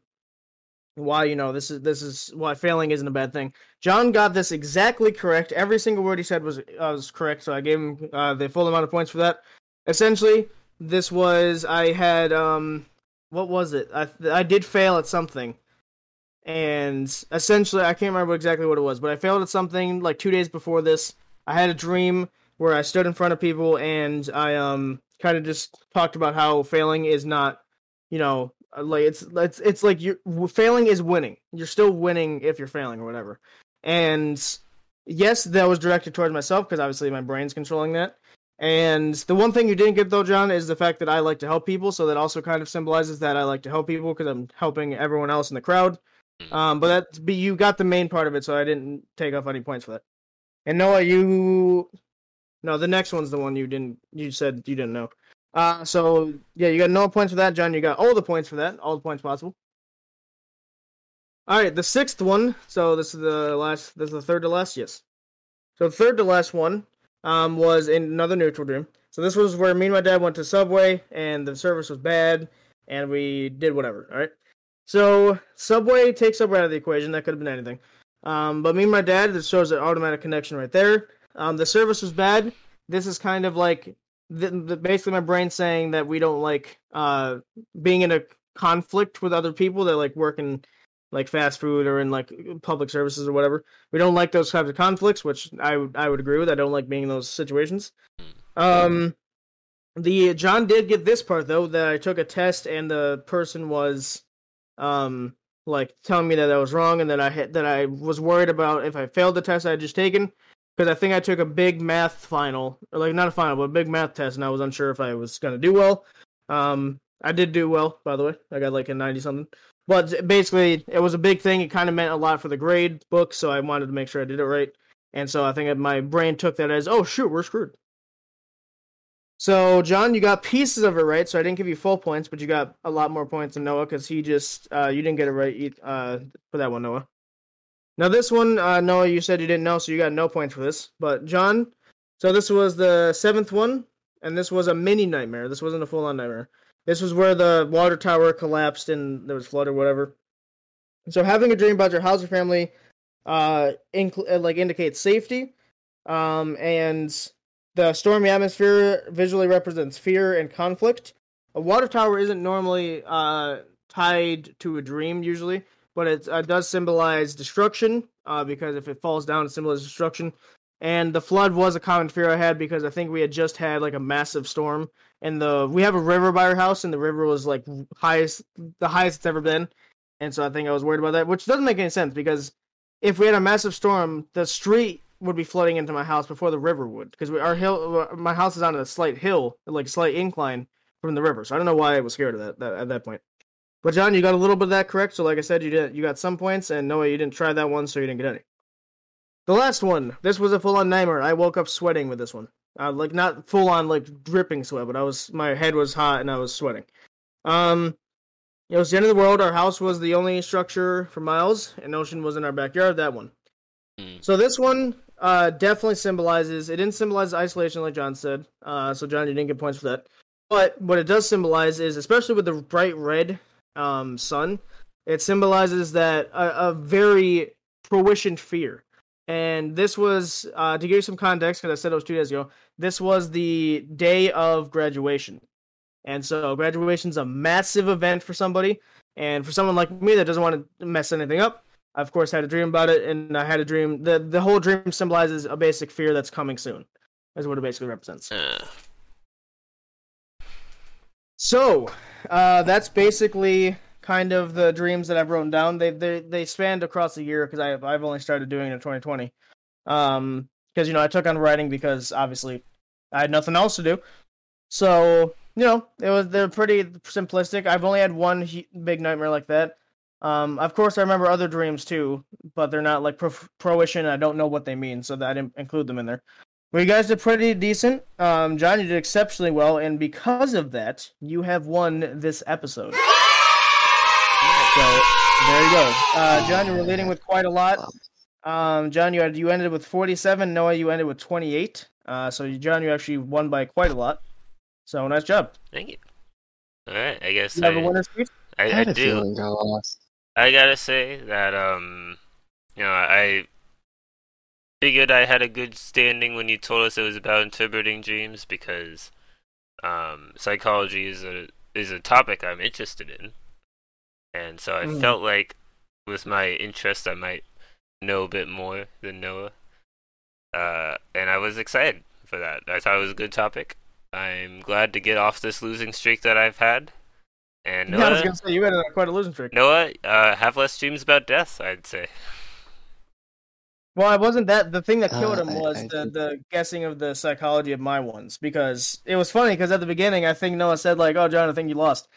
why you know this is this is why failing isn't a bad thing. John got this exactly correct. Every single word he said was uh, was correct, so I gave him uh, the full amount of points for that. Essentially, this was I had um what was it? I I did fail at something, and essentially I can't remember exactly what it was, but I failed at something like two days before this. I had a dream where I stood in front of people and I um kind of just talked about how failing is not, you know. Like it's it's it's like you failing is winning. You're still winning if you're failing or whatever. And yes, that was directed towards myself because obviously my brain's controlling that. And the one thing you didn't get though, John, is the fact that I like to help people. So that also kind of symbolizes that I like to help people because I'm helping everyone else in the crowd. Um, but that but you got the main part of it, so I didn't take off any points for that. And Noah, you no, the next one's the one you didn't. You said you didn't know. Uh, so, yeah, you got no points for that, John. You got all the points for that. All the points possible. All right, the sixth one. So, this is the last, this is the third to last, yes. So, the third to last one um, was in another neutral dream. So, this was where me and my dad went to Subway, and the service was bad, and we did whatever, all right? So, Subway, take Subway out of the equation. That could have been anything. Um, but me and my dad, this shows an automatic connection right there. Um, the service was bad. This is kind of like... The, the, basically my brain's saying that we don't like uh, being in a conflict with other people that like work in like fast food or in like public services or whatever. We don't like those types of conflicts, which I would I would agree with. I don't like being in those situations. Um, the John did get this part though, that I took a test and the person was um like telling me that I was wrong and that I had, that I was worried about if I failed the test I had just taken. Because I think I took a big math final, or like not a final, but a big math test, and I was unsure if I was going to do well. Um, I did do well, by the way. I got like a ninety-something. But basically, it was a big thing. It kind of meant a lot for the grade book, so I wanted to make sure I did it right. And so I think my brain took that as, oh, shoot, we're screwed. So, John, you got pieces of it right, so I didn't give you full points, but you got a lot more points than Noah, because he just, uh, you didn't get it right uh, for that one, Noah. Now this one, uh, Noah, you said you didn't know, so you got no points for this. But John, so this was the seventh one, and this was a mini nightmare. This wasn't a full-on nightmare. This was where the water tower collapsed and there was flood or whatever. So having a dream about your house or family, uh, inc- like indicates safety, um, and the stormy atmosphere visually represents fear and conflict. A water tower isn't normally uh, tied to a dream usually. But it uh, does symbolize destruction, uh, because if it falls down, it symbolizes destruction. And the flood was a common fear I had because I think we had just had like a massive storm, and the we have a river by our house, and the river was like highest, the highest it's ever been. And so I think I was worried about that, which doesn't make any sense because if we had a massive storm, the street would be flooding into my house before the river would, because our hill, my house is on a slight hill, like slight incline from the river. So I don't know why I was scared of that, that at that point. But John, you got a little bit of that correct. So like I said, you did you got some points, and Noah, you didn't try that one, so you didn't get any. The last one. This was a full-on nightmare. I woke up sweating with this one. Uh, like not full-on like dripping sweat, but I was my head was hot and I was sweating. Um, it was the end of the world. Our house was the only structure for miles, and ocean was in our backyard. That one. Mm. So this one uh, definitely symbolizes. It didn't symbolize isolation, like John said. Uh, so John, you didn't get points for that. But what it does symbolize is, especially with the bright red. Um, sun, it symbolizes that a, a very proficient fear. And this was, uh, to give you some context, because I said it was two days ago, this was the day of graduation. And so graduation's a massive event for somebody. And for someone like me that doesn't want to mess anything up, I, of course, had a dream about it. And I had a dream. The, the whole dream symbolizes a basic fear that's coming soon, is what it basically represents. Uh. So, uh, that's basically kind of the dreams that I've written down. They they they spanned across the year because I've I've only started doing it in twenty twenty. Um, because you know I took on writing because obviously I had nothing else to do. So you know it was they're pretty simplistic. I've only had one he- big nightmare like that. Um, of course I remember other dreams too, but they're not like pro- fruition. I don't know what they mean, so that I didn't include them in there. Well, you guys did pretty decent. Um, John, you did exceptionally well, and because of that, you have won this episode. So, there you go. Uh, John, you were leading with quite a lot. Um, John, you had, you ended with forty-seven. Noah, you ended with twenty-eight. Uh, so, you, John, you actually won by quite a lot. So, nice job. Thank you. All right, I guess you I, have a winner's speech? I, I, I do. Got lost. I gotta say that, um, you know, I... figured I had a good standing when you told us it was about interpreting dreams because um, psychology is a is a topic I'm interested in, and so I mm. felt like with my interest I might know a bit more than Noah, uh, and I was excited for that. I thought it was a good topic. I'm glad to get off this losing streak that I've had. And Noah, I was gonna say you had quite a losing streak. Noah, uh, have less dreams about death, I'd say. Well, it wasn't that. The thing that killed him uh, was I, I the, the guessing of the psychology of my ones, because it was funny, because at the beginning, I think Noah said, like, oh, John, I think you lost.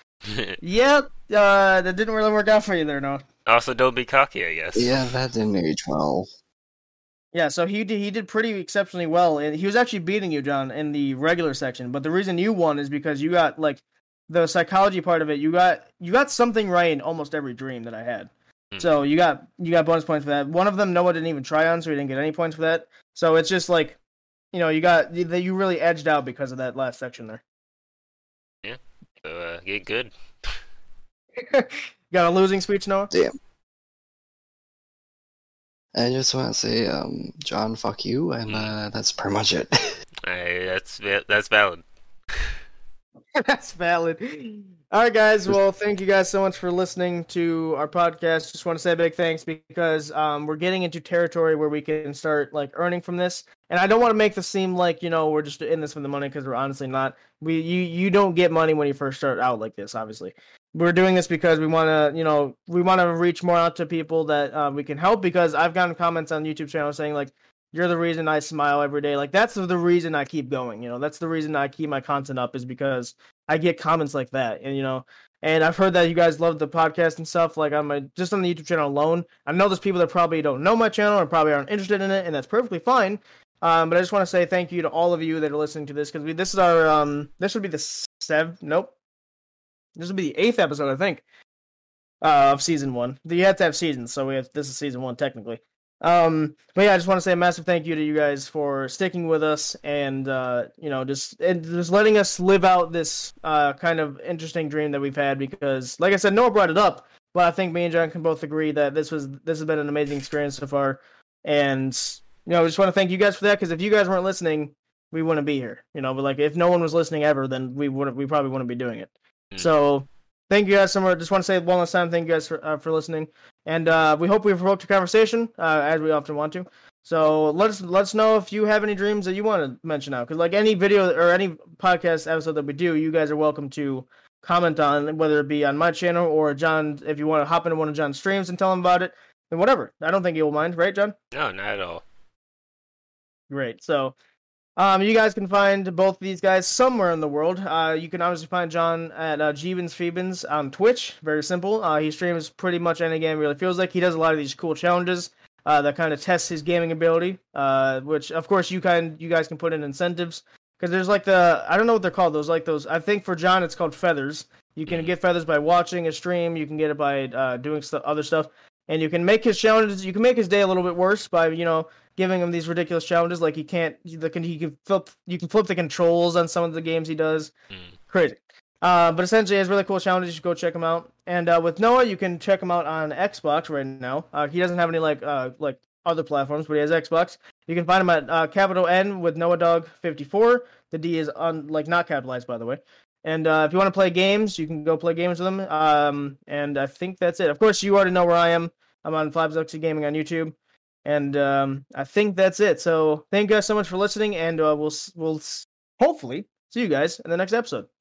Yep, uh, that didn't really work out for you there, Noah. Also, don't be cocky, I guess. Yeah, that didn't age well. Yeah, so he did, he did pretty exceptionally well. And he was actually beating you, John, in the regular section, but the reason you won is because you got, like, the psychology part of it, you got you got something right in almost every dream that I had. So you got you got bonus points for that. One of them Noah didn't even try on, so he didn't get any points for that. So it's just like, you know, you got you, you really edged out because of that last section there. Yeah, so uh, get good. You got a losing speech, Noah? Damn. I just want to say, um, John, fuck you, and uh, that's pretty much it. Hey, that's that's valid. That's valid. All right, guys. Well, thank you guys so much for listening to our podcast. Just want to say a big thanks because um, we're getting into territory where we can start like earning from this. And I don't want to make this seem like, you know, we're just in this for the money, because we're honestly not. We you you don't get money when you first start out like this. Obviously, we're doing this because we want to, you know, we want to reach more out to people that uh, we can help. Because I've gotten comments on YouTube channel saying like, "You're the reason I smile every day." Like that's the reason I keep going. You know, that's the reason I keep my content up, is because I get comments like that, and you know, and I've heard that you guys love the podcast and stuff. Like on my, just on the YouTube channel alone, I know there's people that probably don't know my channel or probably aren't interested in it, and that's perfectly fine. Um, but I just want to say thank you to all of you that are listening to this, because this is our um, this would be the seventh, nope, this would be the eighth episode, I think, uh, of season one. You have to have seasons, so we have this is season one technically. Um, but yeah, I just want to say a massive thank you to you guys for sticking with us and, uh, you know, just, and just letting us live out this, uh, kind of interesting dream that we've had, because like I said, Noah brought it up, but I think me and John can both agree that this was, this has been an amazing experience so far. And, you know, I just want to thank you guys for that. Cause if you guys weren't listening, we wouldn't be here, you know, but like if no one was listening ever, then we wouldn't, we probably wouldn't be doing it. Mm. So thank you guys so much. Just want to say one last time, thank you guys for, uh, for listening. And uh, we hope we've provoked a conversation, uh, as we often want to. So let us let us know if you have any dreams that you want to mention out. Because like any video or any podcast episode that we do, you guys are welcome to comment on, whether it be on my channel or John, if you want to hop into one of John's streams and tell him about it, and whatever. I don't think you'll mind, right, John? No, not at all. Great. So Um, you guys can find both of these guys somewhere in the world. Uh, you can obviously find John at uh, JeebinsFeebins on Twitch. Very simple. Uh, he streams pretty much any game really feels like. He does a lot of these cool challenges uh, that kind of test his gaming ability, uh, which, of course, you can you guys can put in incentives. Because there's like the, I don't know what they're called. Those like those, I think for John it's called feathers. You can get feathers by watching a stream. You can get it by uh, doing st- other stuff. And you can make his challenges, you can make his day a little bit worse by, you know, giving him these ridiculous challenges. Like he can't, the can he can flip, you can flip the controls on some of the games he does. Mm. Crazy. Uh, but essentially, it's really cool challenges. You should go check him out. And uh, with Noah, you can check him out on Xbox right now. Uh, he doesn't have any like uh, like other platforms, but he has Xbox. You can find him at uh, capital N with Noah Dog fifty-four. The D is un- like not capitalized, by the way. And uh, if you want to play games, you can go play games with them. Um, and I think that's it. Of course, you already know where I am. I'm on Flapslexy Gaming on YouTube. And um, I think that's it. So thank you guys so much for listening. And uh, we'll we'll hopefully see you guys in the next episode.